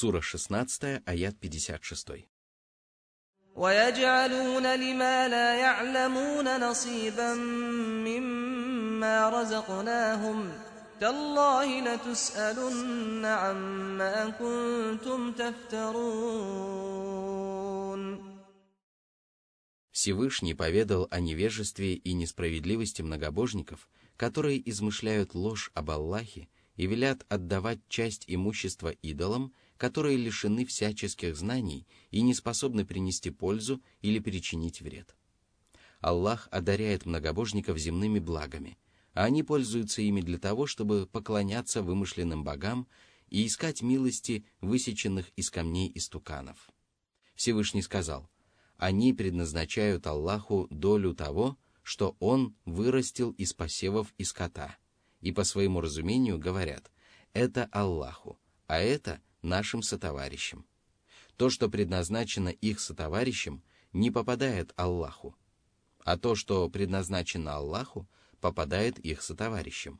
Сура 16, аят 56. وَيَجْعَلُونَ لِمَا لَا يَعْلَمُونَ نَصِيبًا مِّمَّا رَزَقْنَاهُمْ تَاللَّهِ لَتُسْأَلُنَّ عَمَّا كُنْتُمْ تَفْتَرُونَ. Всевышний поведал о невежестве и несправедливости многобожников, которые измышляют ложь об Аллахе и велят отдавать часть имущества идолам, которые лишены всяческих знаний и не способны принести пользу или причинить вред. Аллах одаряет многобожников земными благами, а они пользуются ими для того, чтобы поклоняться вымышленным богам и искать милости, высеченных из камней истуканов. Всевышний сказал: «Они предназначают Аллаху долю того, что Он вырастил из посевов и скота, и по своему разумению говорят: это Аллаху, а это нашим сотоварищам». То, что предназначено их сотоварищам, не попадает Аллаху, а то, что предназначено Аллаху, попадает их сотоварищам.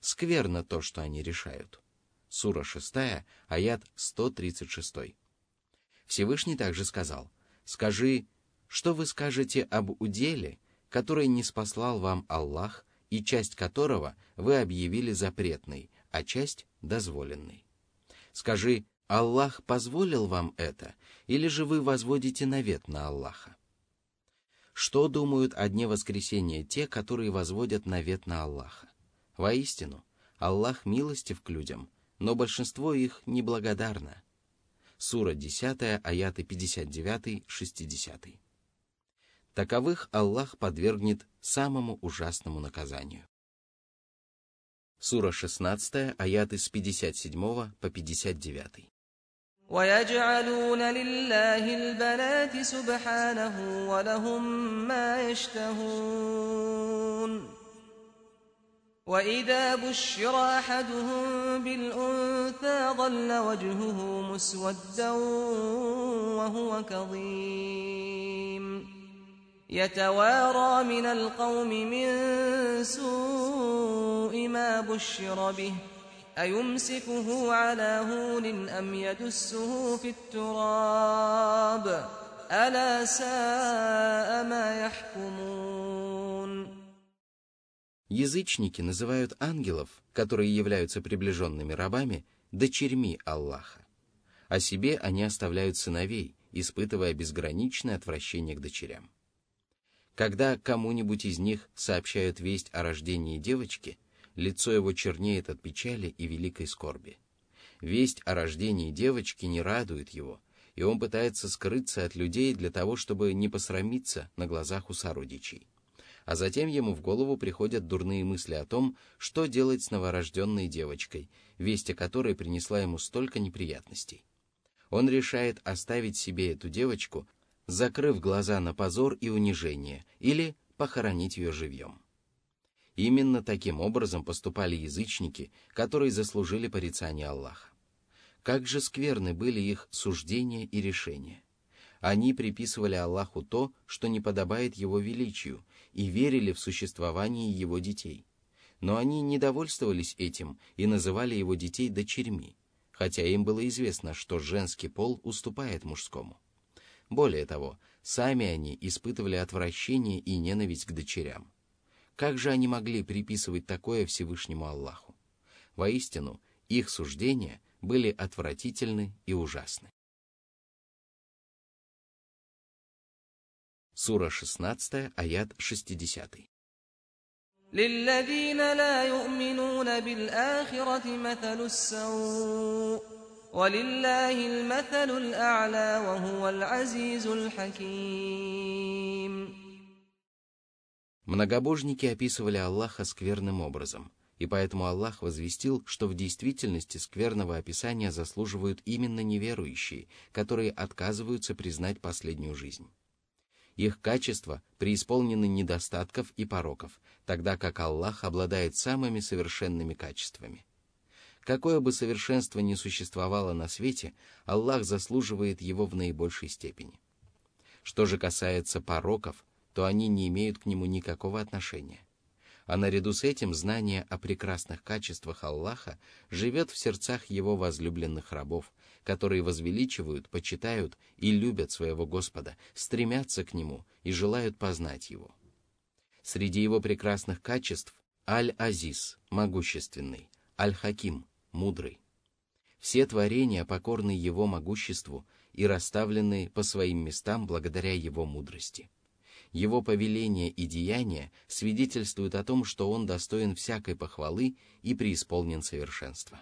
Скверно то, что они решают. Сура 6, аят 136. Всевышний также сказал: «Скажи, что вы скажете об уделе, который не спаслал вам Аллах, и часть которого вы объявили запретной, а часть дозволенной. Скажи: Аллах позволил вам это, или же вы возводите навет на Аллаха?» Что думают о дне воскресения те, которые возводят навет на Аллаха? Воистину, Аллах милостив к людям, но большинство их неблагодарно. Сура 10, аяты 59-60. Таковых Аллах подвергнет самому ужасному наказанию. Сура 16, аяты с 57 по 59. وَإِذَا بُشِّرَ أَحَدُهُمْ بِالْأُنْثَى ظَلَّ وَجْهُهُ مُسْوَدًّا وَهُوَ كَظِيمٌ يتوارى من القوم من سوء ما بشر به أيمسكه على هون أم يدسه في التراب ألا ساء ما يحكمون. Язычники называют ангелов, которые являются приближенными рабами, дочерьми Аллаха. О себе они оставляют сыновей, испытывая безграничное отвращение к дочерям. Когда кому-нибудь из них сообщают весть о рождении девочки, лицо его чернеет от печали и великой скорби. Весть о рождении девочки не радует его, и он пытается скрыться от людей для того, чтобы не посрамиться на глазах у сородичей. А затем ему в голову приходят дурные мысли о том, что делать с новорожденной девочкой, весть о которой принесла ему столько неприятностей. Он решает оставить себе эту девочку, закрыв глаза на позор и унижение, или похоронить ее живьем. Именно таким образом поступали язычники, которые заслужили порицание Аллаха. Как же скверны были их суждения и решения. Они приписывали Аллаху то, что не подобает Его величию, и верили в существование Его детей. Но они не довольствовались этим и называли Его детей дочерьми, хотя им было известно, что женский пол уступает мужскому. Более того, сами они испытывали отвращение и ненависть к дочерям. Как же они могли приписывать такое Всевышнему Аллаху? Воистину, их суждения были отвратительны и ужасны. Сура 16, аят 60. «Лилладзина ла юминуна бил ахирати маталус сау». Многобожники описывали Аллаха скверным образом, и поэтому Аллах возвестил, что в действительности скверного описания заслуживают именно неверующие, которые отказываются признать последнюю жизнь. Их качества преисполнены недостатков и пороков, тогда как Аллах обладает самыми совершенными качествами. Какое бы совершенство ни существовало на свете, Аллах заслуживает его в наибольшей степени. Что же касается пороков, то они не имеют к нему никакого отношения. а наряду с этим знание о прекрасных качествах Аллаха живет в сердцах его возлюбленных рабов, которые возвеличивают, почитают и любят своего Господа, стремятся к Нему и желают познать Его. Среди его прекрасных качеств Аль-Азиз – могущественный, Аль-Хаким – мудрый. Все творения покорны его могуществу и расставлены по своим местам благодаря его мудрости. Его повеления и деяния свидетельствуют о том, что он достоин всякой похвалы и преисполнен совершенства.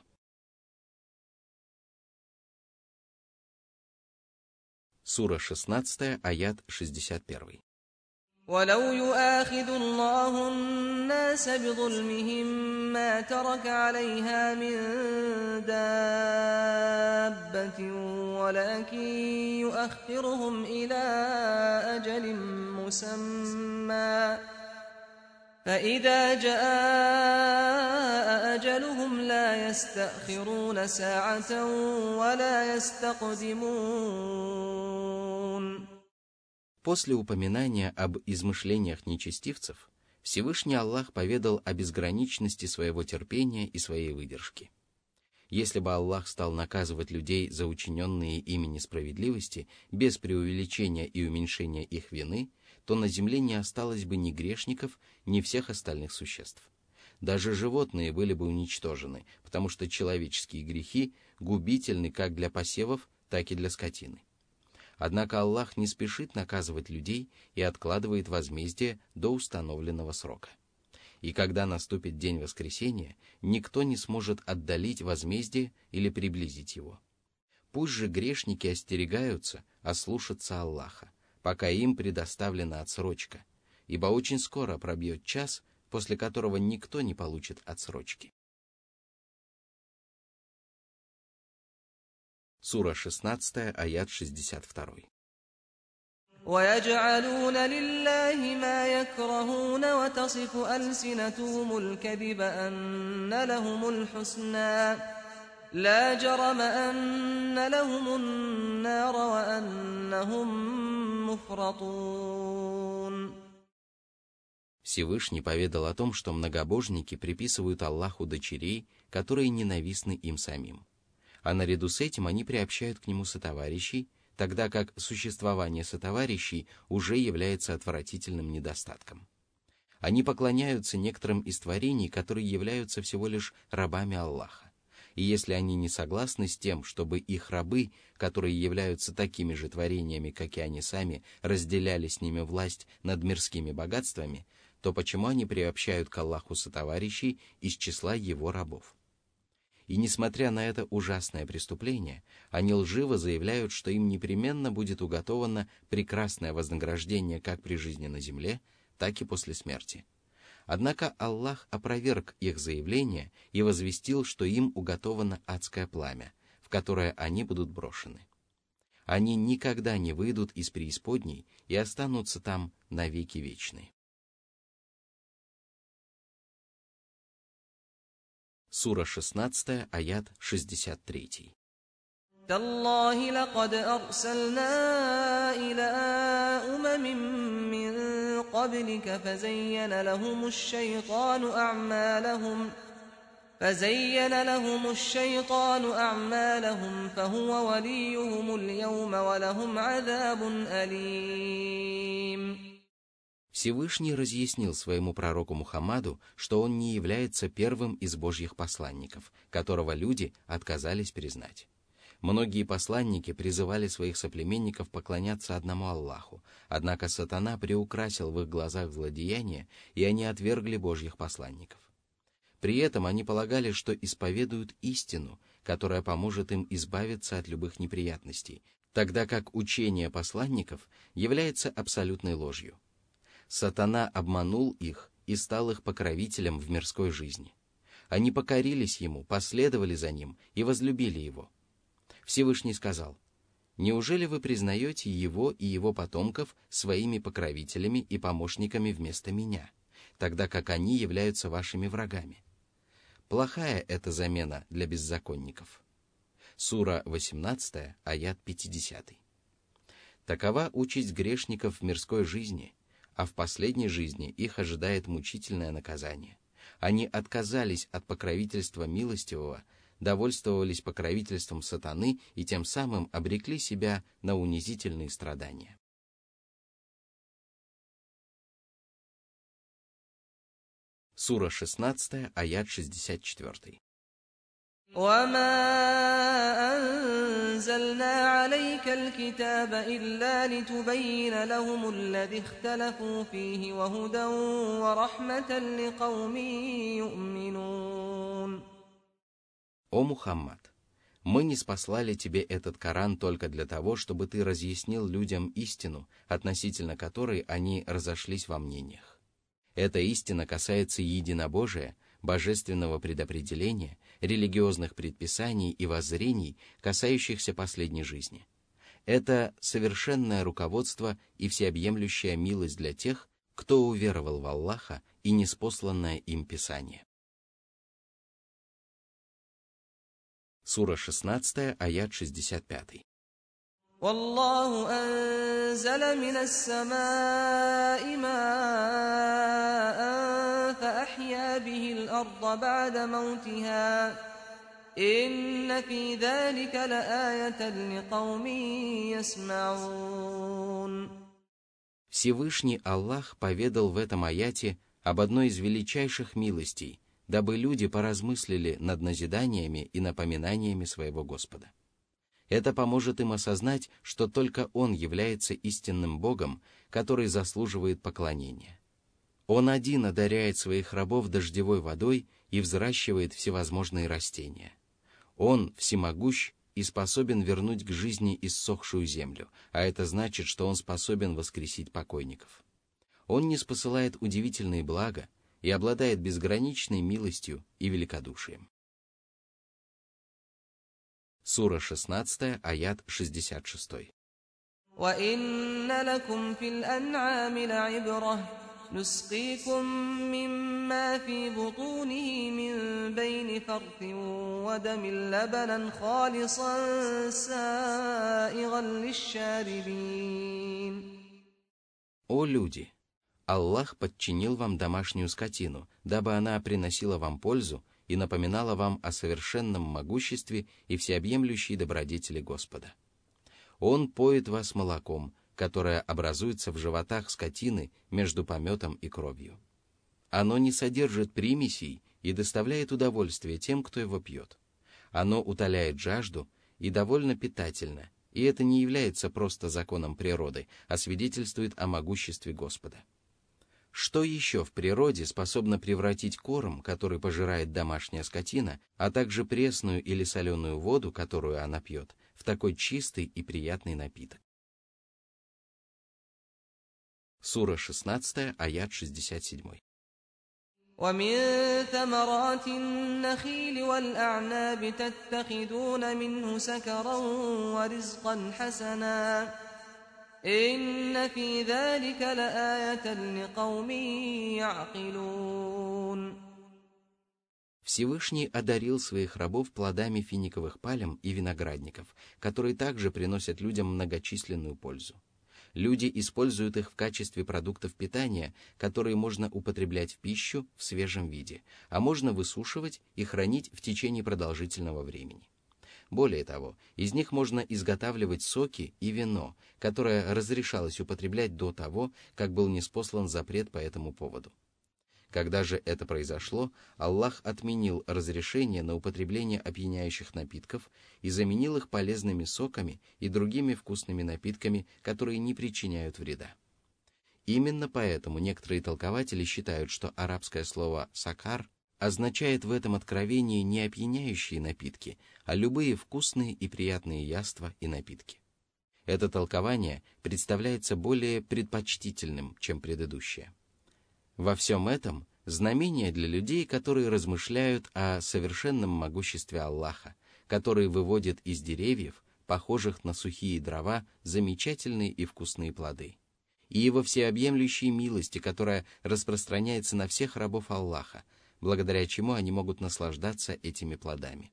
Сура 16, аят 61. وَلَوْ يُؤَاخِذُ اللَّهُ النَّاسَ بِظُلْمِهِمْ مَا تَرَكَ عَلَيْهَا مِنْ دَابَّةٍ وَلَكِنْ يُؤَخِّرُهُمْ إِلَى أَجَلٍ مُّسَمًّى فَإِذَا جَاءَ أَجَلُهُمْ لَا يَسْتَأْخِرُونَ سَاعَةً وَلَا يَسْتَقْدِمُونَ. После упоминания об измышлениях нечестивцев, Всевышний Аллах поведал о безграничности своего терпения и своей выдержки. Если бы Аллах стал наказывать людей за учиненные ими несправедливости без преувеличения и уменьшения их вины, то на земле не осталось бы ни грешников, ни всех остальных существ. Даже животные были бы уничтожены, потому что человеческие грехи губительны как для посевов, так и для скотины. Однако Аллах не спешит наказывать людей и откладывает возмездие до установленного срока. И когда наступит день воскресения, никто не сможет отдалить возмездие или приблизить его. Пусть же грешники остерегаются, а слушаться Аллаха, пока им предоставлена отсрочка, ибо очень скоро пробьет час, после которого никто не получит отсрочки. Сура 16, аят 62. وَيَجْعَلُونَ لِلَّهِ مَا يَكْرَهُونَ وَتَصِفُ أَلْسِنَتُهُمُ الْكَذِبَ أَنَّ لَهُمُ الْحُسْنَى لَا جَرَمَ أَنَّ لَهُمُ النَّارَ وَأَنَّهُمْ مُفْرَطُونَ. Всевышний поведал о том, что многобожники приписывают Аллаху дочерей, которые ненавистны им самим, а наряду с этим они приобщают к нему сотоварищей, тогда как существование сотоварищей уже является отвратительным недостатком. Они поклоняются некоторым из творений, которые являются всего лишь рабами Аллаха. И если они не согласны с тем, чтобы их рабы, которые являются такими же творениями, как и они сами, разделяли с ними власть над мирскими богатствами, то почему они приобщают к Аллаху сотоварищей из числа его рабов? И несмотря на это ужасное преступление, они лживо заявляют, что им непременно будет уготовано прекрасное вознаграждение как при жизни на земле, так и после смерти. Однако Аллах опроверг их заявление и возвестил, что им уготовано адское пламя, в которое они будут брошены. Они никогда не выйдут из преисподней и останутся там навеки вечные. Сура 16, аят 63. «Таллахи лакад арсална иля умамим мин каблика, фазайяна лахуму шайтану а'малахум, фахуа валиюхуму льяума, валахум азабун алим». Всевышний разъяснил своему пророку Мухаммаду, что он не является первым из Божьих посланников, которого люди отказались признать. Многие посланники призывали своих соплеменников поклоняться одному Аллаху, однако сатана приукрасил в их глазах злодеяние, и они отвергли Божьих посланников. При этом они полагали, что исповедуют истину, которая поможет им избавиться от любых неприятностей, тогда как учение посланников является абсолютной ложью. Сатана обманул их и стал их покровителем в мирской жизни. Они покорились ему, последовали за ним и возлюбили его. Всевышний сказал: «Неужели вы признаете его и его потомков своими покровителями и помощниками вместо меня, тогда как они являются вашими врагами?» Плохая эта замена для беззаконников. Сура 18, аят 50. Такова участь грешников в мирской жизни, а в последней жизни их ожидает мучительное наказание. Они отказались от покровительства милостивого, довольствовались покровительством сатаны и тем самым обрекли себя на унизительные страдания. Сура 16, аят 64. «О Мухаммад, мы не спаслали тебе этот Коран только для того, чтобы ты разъяснил людям истину, относительно которой они разошлись во мнениях. Эта истина касается единобожия, божественного предопределения, религиозных предписаний и воззрений, касающихся последней жизни. Это совершенное руководство и всеобъемлющая милость для тех, кто уверовал в Аллаха и ниспосланное им Писание». Сура 16, аят 65. «Валлаху анзала минас самаи маан, фаахья бихил арда ба'да маутиха, инна фи залика лааятан ликауми ясмаун». Всевышний Аллах поведал в этом аяте об одной из величайших милостей, дабы люди поразмыслили над назиданиями и напоминаниями своего Господа. Это поможет им осознать, что только Он является истинным Богом, который заслуживает поклонения. Он один одаряет своих рабов дождевой водой и взращивает всевозможные растения. Он всемогущ и способен вернуть к жизни иссохшую землю, а это значит, что Он способен воскресить покойников. Он ниспосылает удивительные блага и обладает безграничной милостью и великодушием. Сура 16, аят 66. «О люди! Аллах подчинил вам домашнюю скотину, дабы она приносила вам пользу и напоминала вам о совершенном могуществе и всеобъемлющей добродетели Господа. Он поит вас молоком, которое образуется в животах скотины между пометом и кровью. Оно не содержит примесей и доставляет удовольствие тем, кто его пьет. Оно утоляет жажду и довольно питательно, и это не является просто законом природы, а свидетельствует о могуществе Господа. Что еще в природе способно превратить корм, который пожирает домашняя скотина, а также пресную или соленую воду, которую она пьет, в такой чистый и приятный напиток?» Сура 16, аят 67. ومن ثمرات النخيل والأعناب تتخذون منه سكرا ورزقا حسنا. «Инна фи залика лааятан ликауми я'килун». Всевышний одарил своих рабов плодами финиковых пальм и виноградников, которые также приносят людям многочисленную пользу. Люди используют их в качестве продуктов питания, которые можно употреблять в пищу в свежем виде, а можно высушивать и хранить в течение продолжительного времени. Более того, из них можно изготавливать соки и вино, которое разрешалось употреблять до того, как был ниспослан запрет по этому поводу. Когда же это произошло, Аллах отменил разрешение на употребление опьяняющих напитков и заменил их полезными соками и другими вкусными напитками, которые не причиняют вреда. Именно поэтому некоторые толкователи считают, что арабское слово «сакар» означает в этом откровении не опьяняющие напитки, а любые вкусные и приятные яства и напитки. Это толкование представляется более предпочтительным, чем предыдущее. Во всем этом знамение для людей, которые размышляют о совершенном могуществе Аллаха, который выводит из деревьев, похожих на сухие дрова, замечательные и вкусные плоды, и его всеобъемлющей милости, которая распространяется на всех рабов Аллаха, благодаря чему они могут наслаждаться этими плодами.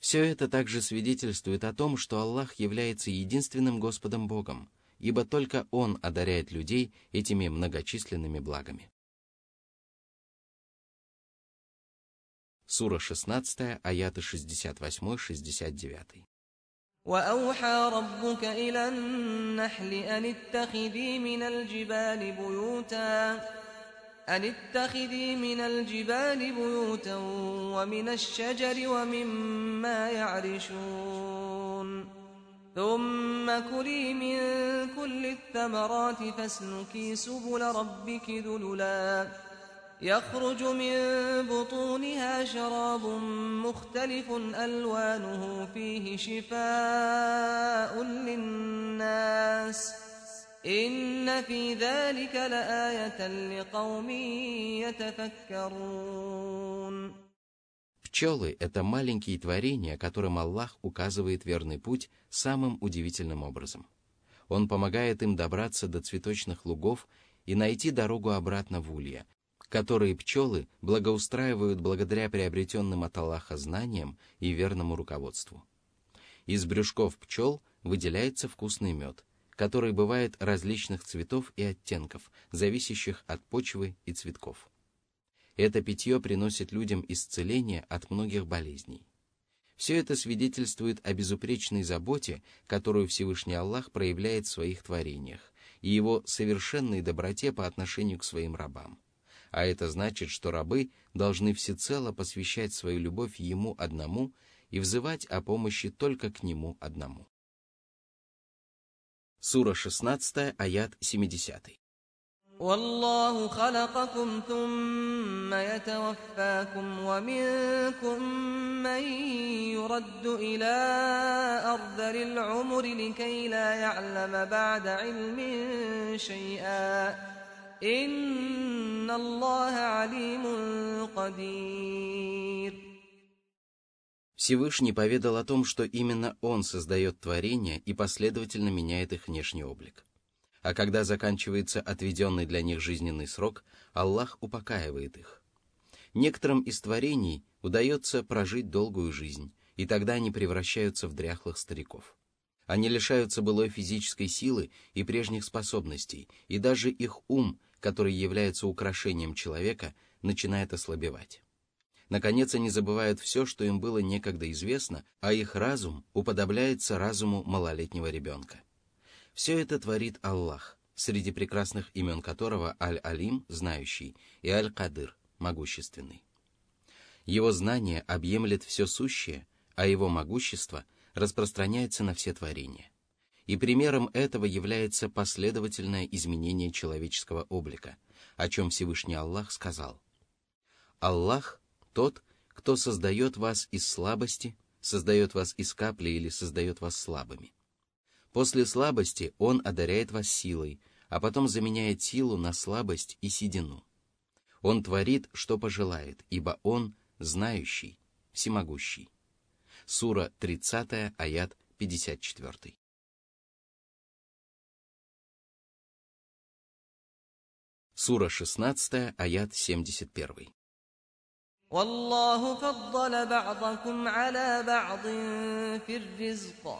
Все это также свидетельствует о том, что Аллах является единственным Господом Богом, ибо только Он одаряет людей этими многочисленными благами. Сура 16, аяты 68-69. وأوحى ربك إلى النحل أن اتخذي من الجبال بيوتا ومن الشجر ومما يعرشون ثم كلي من كل الثمرات فاسلكي سبل ربك ذللا يخرج من بطونها شراب مختلف ألوانه فيه شفاء للناس إن في ذلك لآية لقوم يتفكرون. Пчелы — это маленькие творения, которым Аллах указывает верный путь самым удивительным образом. Он помогает им добраться до цветочных лугов и найти дорогу обратно в улья, которые пчелы благоустраивают благодаря приобретенным от Аллаха знаниям и верному руководству. Из брюшков пчел выделяется вкусный мед, который бывает различных цветов и оттенков, зависящих от почвы и цветков. Это питье приносит людям исцеление от многих болезней. Все это свидетельствует о безупречной заботе, которую Всевышний Аллах проявляет в своих творениях, и его совершенной доброте по отношению к своим рабам. А это значит, что рабы должны всецело посвящать свою любовь Ему одному и взывать о помощи только к Нему одному. Сура 16, аят 70. «Валлаху халакакум тумма ятаваффакум, ва минкум ман юрадду иля ардарил умри ликай ла я'лама ба'да илмин шай'а». Инна Аллаха алимун кадир. Всевышний поведал о том, что именно Он создает творения и последовательно меняет их внешний облик. А когда заканчивается отведенный для них жизненный срок, Аллах упокаивает их. Некоторым из творений удается прожить долгую жизнь, и тогда они превращаются в дряхлых стариков. Они лишаются былой физической силы и прежних способностей, и даже их ум, который является украшением человека, начинает ослабевать. Наконец, они забывают все, что им было некогда известно, а их разум уподобляется разуму малолетнего ребенка. Все это творит Аллах, среди прекрасных имен которого Аль-Алим, знающий, и Аль-Кадир, могущественный. Его знание объемлет все сущее, а его могущество распространяется на все творения. И примером этого является последовательное изменение человеческого облика, о чем Всевышний Аллах сказал: «Аллах — тот, кто создает вас из слабости, создает вас из капли или создает вас слабыми. После слабости Он одаряет вас силой, а потом заменяет силу на слабость и седину. Он творит, что пожелает, ибо Он — знающий, всемогущий». Сура 30, аят 54. Сура 16, аят 71. «Валлаху фаддала ба'дакум аля ба'дин фирризка,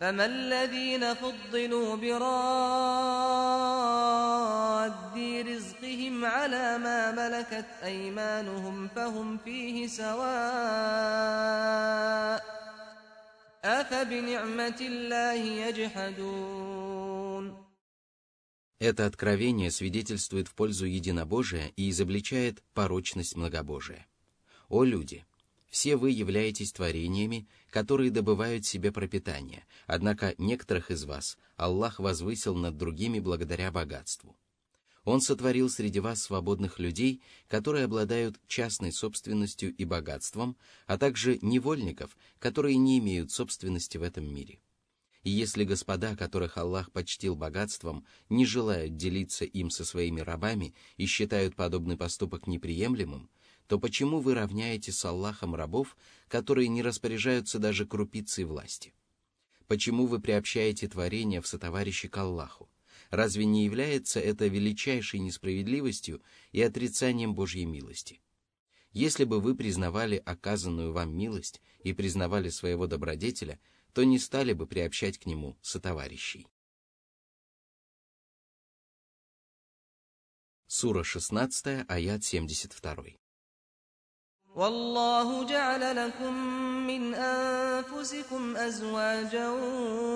фамаллазина фаддилу бирадди ризкихим аля ма малакат айманухум фахум фихи сава, афа биньматиллахи яджхадун». Это откровение свидетельствует в пользу единобожия и изобличает порочность многобожия. «О люди! Все вы являетесь творениями, которые добывают себе пропитание, однако некоторых из вас Аллах возвысил над другими благодаря богатству. Он сотворил среди вас свободных людей, которые обладают частной собственностью и богатством, а также невольников, которые не имеют собственности в этом мире. И если господа, которых Аллах почтил богатством, не желают делиться им со своими рабами и считают подобный поступок неприемлемым, то почему вы равняете с Аллахом рабов, которые не распоряжаются даже крупицей власти? Почему вы приобщаете творение в сотоварищи к Аллаху? Разве не является это величайшей несправедливостью и отрицанием Божьей милости? Если бы вы признавали оказанную вам милость и признавали своего добродетеля, то не стали бы приобщать к нему сотоварищей». Сура 16, аят 72. والله جعل لكم من أنفسكم أزواجا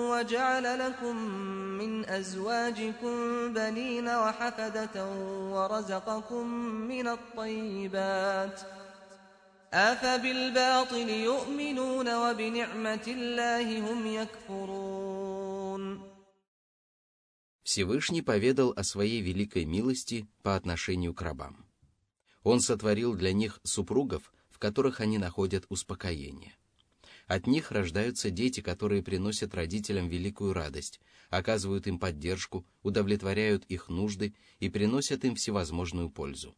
وجعل لكم من أزواجكم بنين وحفدة ورزقكم من الطيبات أفبالباطل يؤمنون وبنعمة الله هم يكفرون. Всевышний поведал о своей великой милости по отношению к рабам. Он сотворил для них супругов, в которых они находят успокоение. От них рождаются дети, которые приносят родителям великую радость, оказывают им поддержку, удовлетворяют их нужды и приносят им всевозможную пользу.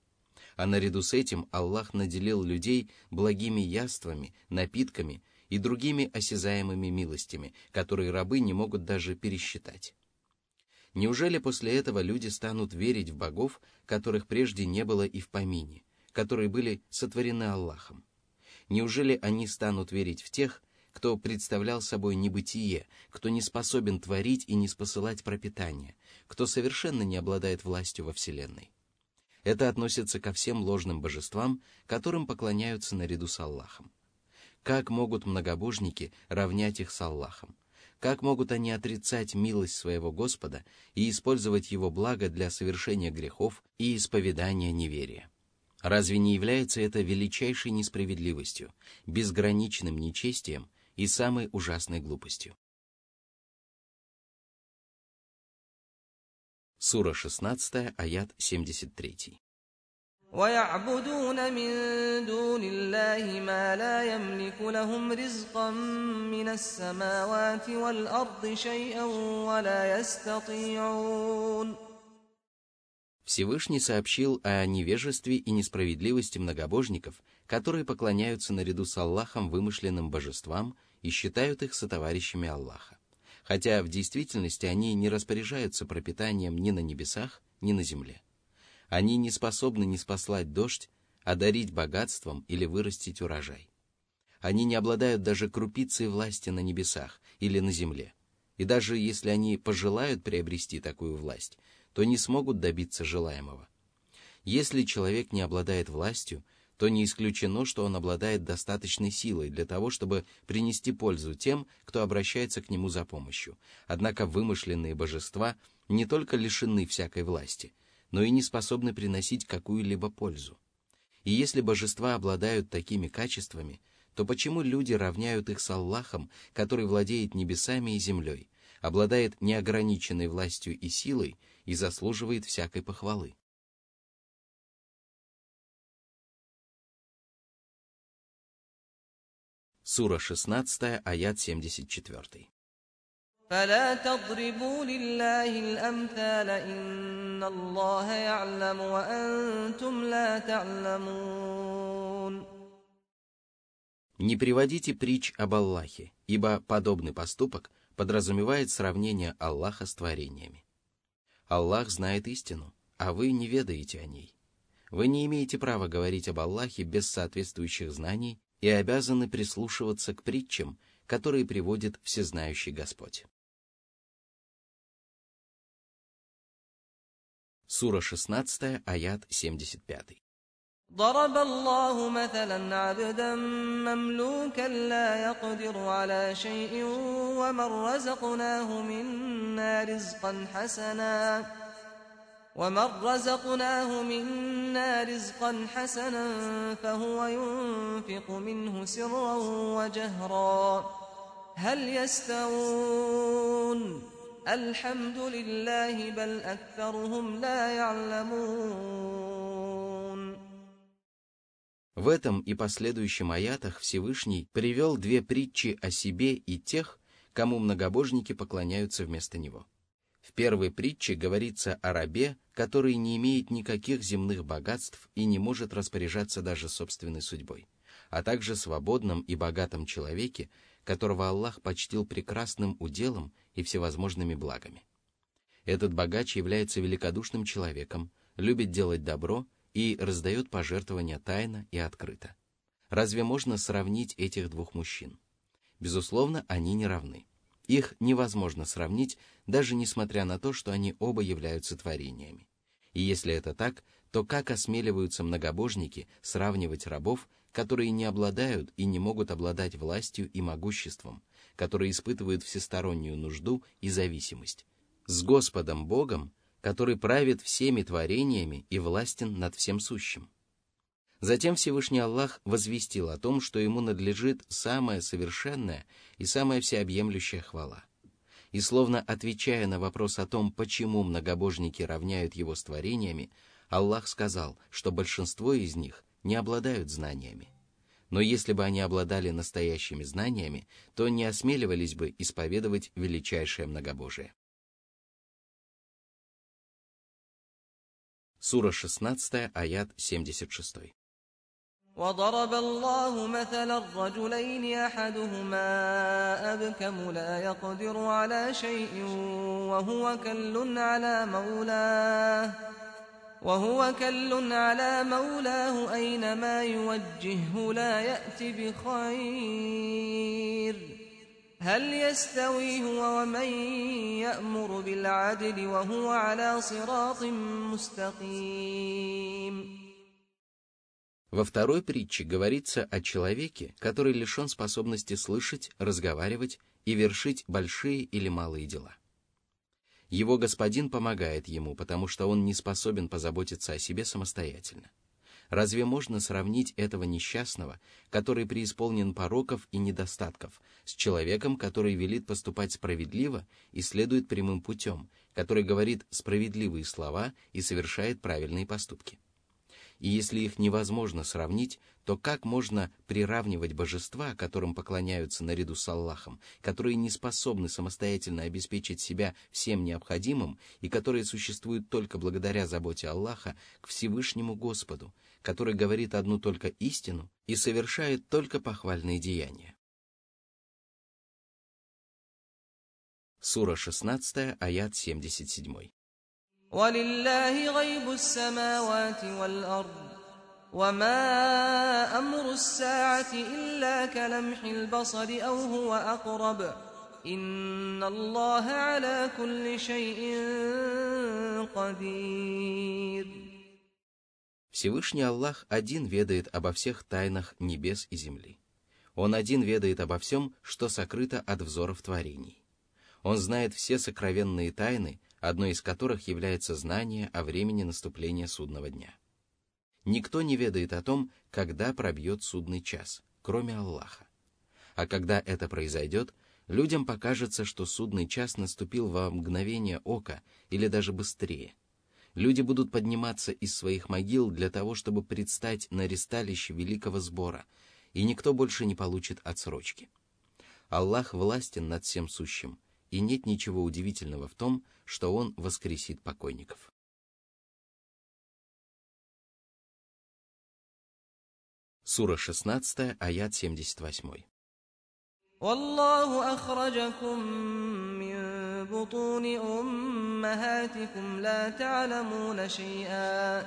А наряду с этим Аллах наделил людей благими яствами, напитками и другими осязаемыми милостями, которые рабы не могут даже пересчитать. Неужели после этого люди станут верить в богов, которых прежде не было и в помине, которые были сотворены Аллахом? Неужели они станут верить в тех, кто представлял собой небытие, кто не способен творить и не спосылать пропитание, кто совершенно не обладает властью во Вселенной? Это относится ко всем ложным божествам, которым поклоняются наряду с Аллахом. Как могут многобожники равнять их с Аллахом? Как могут они отрицать милость своего Господа и использовать его благо для совершения грехов и исповедания неверия? Разве не является это величайшей несправедливостью, безграничным нечестием и самой ужасной глупостью? Сура 16, аят 73. وَيَعْبُدُونَ مِن دُونِ اللَّهِ مَا لَا يَمْلِكُ لَهُمْ رِزْقًا مِنَ السَّمَاوَاتِ وَالْأَرْضِ شَيْئًا وَلَا يَسْتَطِيعُونَ. Всевышний сообщил о невежестве и несправедливости многобожников, которые поклоняются наряду с Аллахом вымышленным божествам и считают их сотоварищами Аллаха, хотя в действительности они не распоряжаются пропитанием ни на небесах, ни на земле. Они не способны ни спаслать дождь, одарить богатством или вырастить урожай. Они не обладают даже крупицей власти на небесах или на земле. И даже если они пожелают приобрести такую власть, то не смогут добиться желаемого. Если человек не обладает властью, то не исключено, что он обладает достаточной силой для того, чтобы принести пользу тем, кто обращается к нему за помощью. Однако вымышленные божества не только лишены всякой власти, но и не способны приносить какую-либо пользу. И если божества обладают такими качествами, то почему люди равняют их с Аллахом, который владеет небесами и землей, обладает неограниченной властью и силой и заслуживает всякой похвалы? Сура 16, аят 74. فلا تضربوا لله الأمثال إن الله يعلم وأنتم لا تعلمون. Не приводите притч об Аллахе, ибо подобный поступок подразумевает сравнение Аллаха с творениями. Аллах знает истину, а вы не ведаете о ней. Вы не имеете права говорить об Аллахе без соответствующих знаний и обязаны прислушиваться к притчам, которые приводит всезнающий Господь. Сура 16, аят 75. ضرب الله مثلا عبدا مملوكا لا يقدر على شيء ومن رزقناه منا رزقا حسنا فهو ينفق منه سرا وجهرا هل يستوون الحمد لله بل أكثرهم لا يعلمون. В этом и последующем аятах Всевышний привел две притчи о себе и тех, кому многобожники поклоняются вместо него. В первой притче говорится о рабе, который не имеет никаких земных богатств и не может распоряжаться даже собственной судьбой, а также свободном и богатом человеке, которого Аллах почтил прекрасным уделом и всевозможными благами. Этот богач является великодушным человеком, любит делать добро и раздает пожертвования тайно и открыто. Разве можно сравнить этих двух мужчин? Безусловно, они не равны. Их невозможно сравнить, даже несмотря на то, что они оба являются творениями. И если это так, то как осмеливаются многобожники сравнивать рабов, которые не обладают и не могут обладать властью и могуществом, которые испытывают всестороннюю нужду и зависимость, с Господом Богом, который правит всеми творениями и властен над всем сущим? Затем Всевышний Аллах возвестил о том, что ему надлежит самая совершенная и самая всеобъемлющая хвала. И словно отвечая на вопрос о том, почему многобожники равняют его с творениями, Аллах сказал, что большинство из них не обладают знаниями. Но если бы они обладали настоящими знаниями, то не осмеливались бы исповедовать величайшее многобожие. Сура 16, аят 76. وضرب الله مثلا الرجلين أحدهما أبكم لا يقدر على شيء وهو كل على مولاه أينما يوجهه لا يأتي بخير هل يستوي هو ومن يأمر بالعدل وهو على صراط مستقيم. Во второй притче говорится о человеке, который лишен способности слышать, разговаривать и вершить большие или малые дела. Его господин помогает ему, потому что он не способен позаботиться о себе самостоятельно. Разве можно сравнить этого несчастного, который преисполнен пороков и недостатков, с человеком, который велит поступать справедливо и следует прямым путем, который говорит справедливые слова и совершает правильные поступки? И если их невозможно сравнить, то как можно приравнивать божества, которым поклоняются наряду с Аллахом, которые не способны самостоятельно обеспечить себя всем необходимым и которые существуют только благодаря заботе Аллаха, к Всевышнему Господу, который говорит одну только истину и совершает только похвальные деяния? Сура 16, аят 77. ولله غيب السماوات والأرض وما أمر الساعة إلا كلمح البصر أو هو أقرب إن الله على كل شيء قدير. Всевышний Аллах один ведает обо всех тайнах небес и земли. Он один ведает обо всем, что сокрыто от взоров творений. Он знает все сокровенные тайны, одной из которых является знание о времени наступления судного дня. Никто не ведает о том, когда пробьет судный час, кроме Аллаха. А когда это произойдет, людям покажется, что судный час наступил во мгновение ока или даже быстрее. Люди будут подниматься из своих могил для того, чтобы предстать на ристалище великого сбора, и никто больше не получит отсрочки. Аллах властен над всем сущим, и нет ничего удивительного в том, что он воскресит покойников. Сура 16, аят 78. وَاللَّهُ أَخْرَجَكُم مِّن بُطُونِ أُمَّهَاتِكُمْ لَا تَعْلَمُونَ شَيْئًا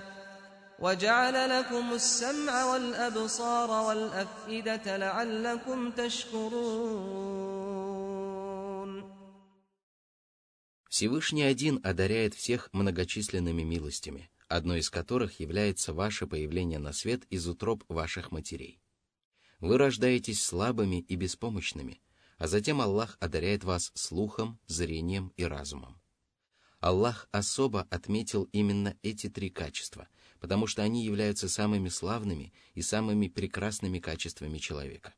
وَجَعَلَ لَكُمُ السَّمْعَ وَالْأَبْصَارَ وَالْأَفْئِدَةَ لَعَلَّكُمْ تَشْكُرُونَ. Всевышний один одаряет всех многочисленными милостями, одной из которых является ваше появление на свет из утроб ваших матерей. Вы рождаетесь слабыми и беспомощными, а затем Аллах одаряет вас слухом, зрением и разумом. Аллах особо отметил именно эти три качества, потому что они являются самыми славными и самыми прекрасными качествами человека.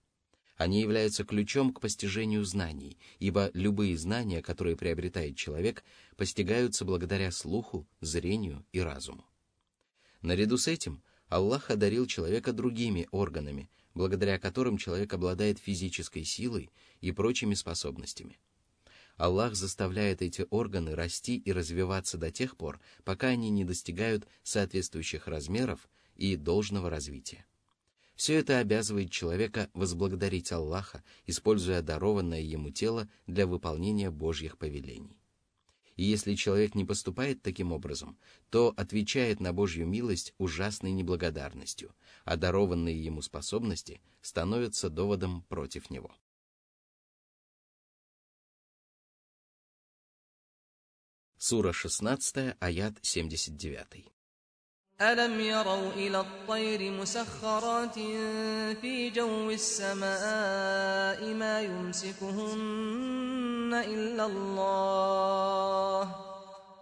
Они являются ключом к постижению знаний, ибо любые знания, которые приобретает человек, постигаются благодаря слуху, зрению и разуму. Наряду с этим Аллах одарил человека другими органами, благодаря которым человек обладает физической силой и прочими способностями. Аллах заставляет эти органы расти и развиваться до тех пор, пока они не достигают соответствующих размеров и должного развития. Все это обязывает человека возблагодарить Аллаха, используя дарованное ему тело для выполнения Божьих повелений. И если человек не поступает таким образом, то отвечает на Божью милость ужасной неблагодарностью, а дарованные ему способности становятся доводом против него. Сура 16, аят 79. أَلَمْ يَرَوْا إِلَى الطَّيْرِ مُسَخَّرَاتٍ فِي جَوِّ السَّمَاءِ مَا يُمْسِكُهُنَّ إِلَّا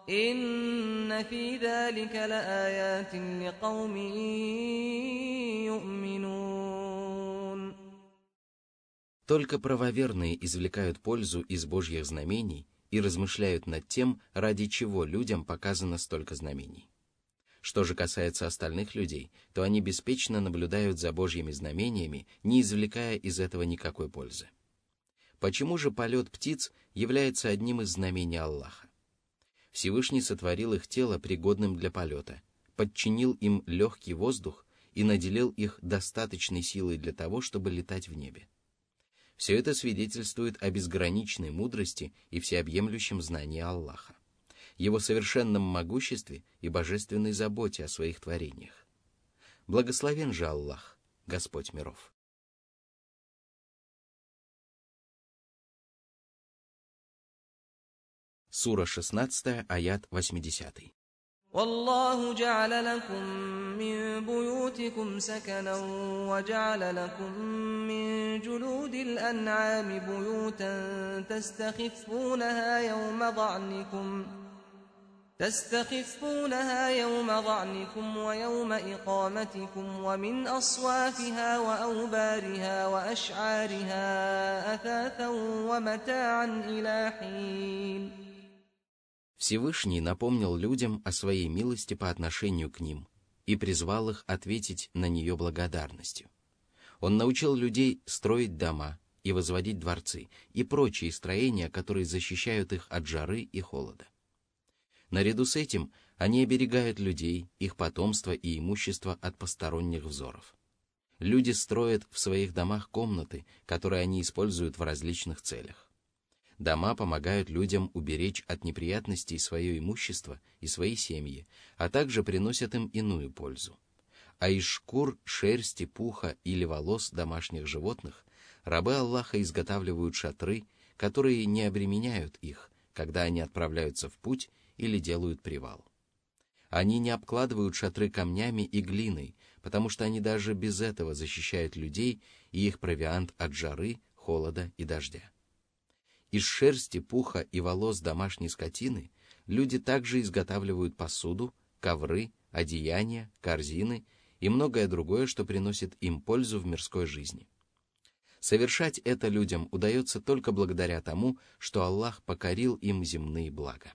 اللَّهُ إِنَّ فِي ذَلِكَ لَآيَاتٍ لِقَوْمٍ يُؤْمِنُونَ. Только правоверные извлекают пользу из Божьих знамений и размышляют над тем, ради чего людям показано столько знамений. Что же касается остальных людей, то они беспечно наблюдают за Божьими знамениями, не извлекая из этого никакой пользы. Почему же полет птиц является одним из знамений Аллаха? Всевышний сотворил их тело пригодным для полета, подчинил им легкий воздух и наделил их достаточной силой для того, чтобы летать в небе. Все это свидетельствует о безграничной мудрости и всеобъемлющем знании Аллаха, его совершенном могуществе и божественной заботе о своих творениях. Благословен же Аллах, Господь миров. Сура 16, аят 80. وَاللَّهُ جَعَلَ لَكُم مِّن بُيُوتِكُمْ سَكَنًا وَجَعَلَ لَكُم مِّن جُلُودِ الْأَنْعَامِ بُيُوتًا تستخفونها يوم ظعنكم ويوم إقامتكم ومن أصوافها وأوبارها وأشعارها أثاثا ومتاعا إلى حين. Всевышний напомнил людям о своей милости по отношению к ним и призвал их ответить на нее благодарностью. Он научил людей строить дома и возводить дворцы и прочие строения, которые защищают их от жары и холода. Наряду с этим они оберегают людей, их потомство и имущество от посторонних взоров. Люди строят в своих домах комнаты, которые они используют в различных целях. Дома помогают людям уберечь от неприятностей свое имущество и свои семьи, а также приносят им иную пользу. А из шкур, шерсти, пуха или волос домашних животных рабы Аллаха изготавливают шатры, которые не обременяют их, когда они отправляются в путь или делают привал. Они не обкладывают шатры камнями и глиной, потому что они даже без этого защищают людей и их провиант от жары, холода и дождя. Из шерсти, пуха и волос домашней скотины люди также изготавливают посуду, ковры, одеяния, корзины и многое другое, что приносит им пользу в мирской жизни. Совершать это людям удается только благодаря тому, что Аллах покорил им земные блага.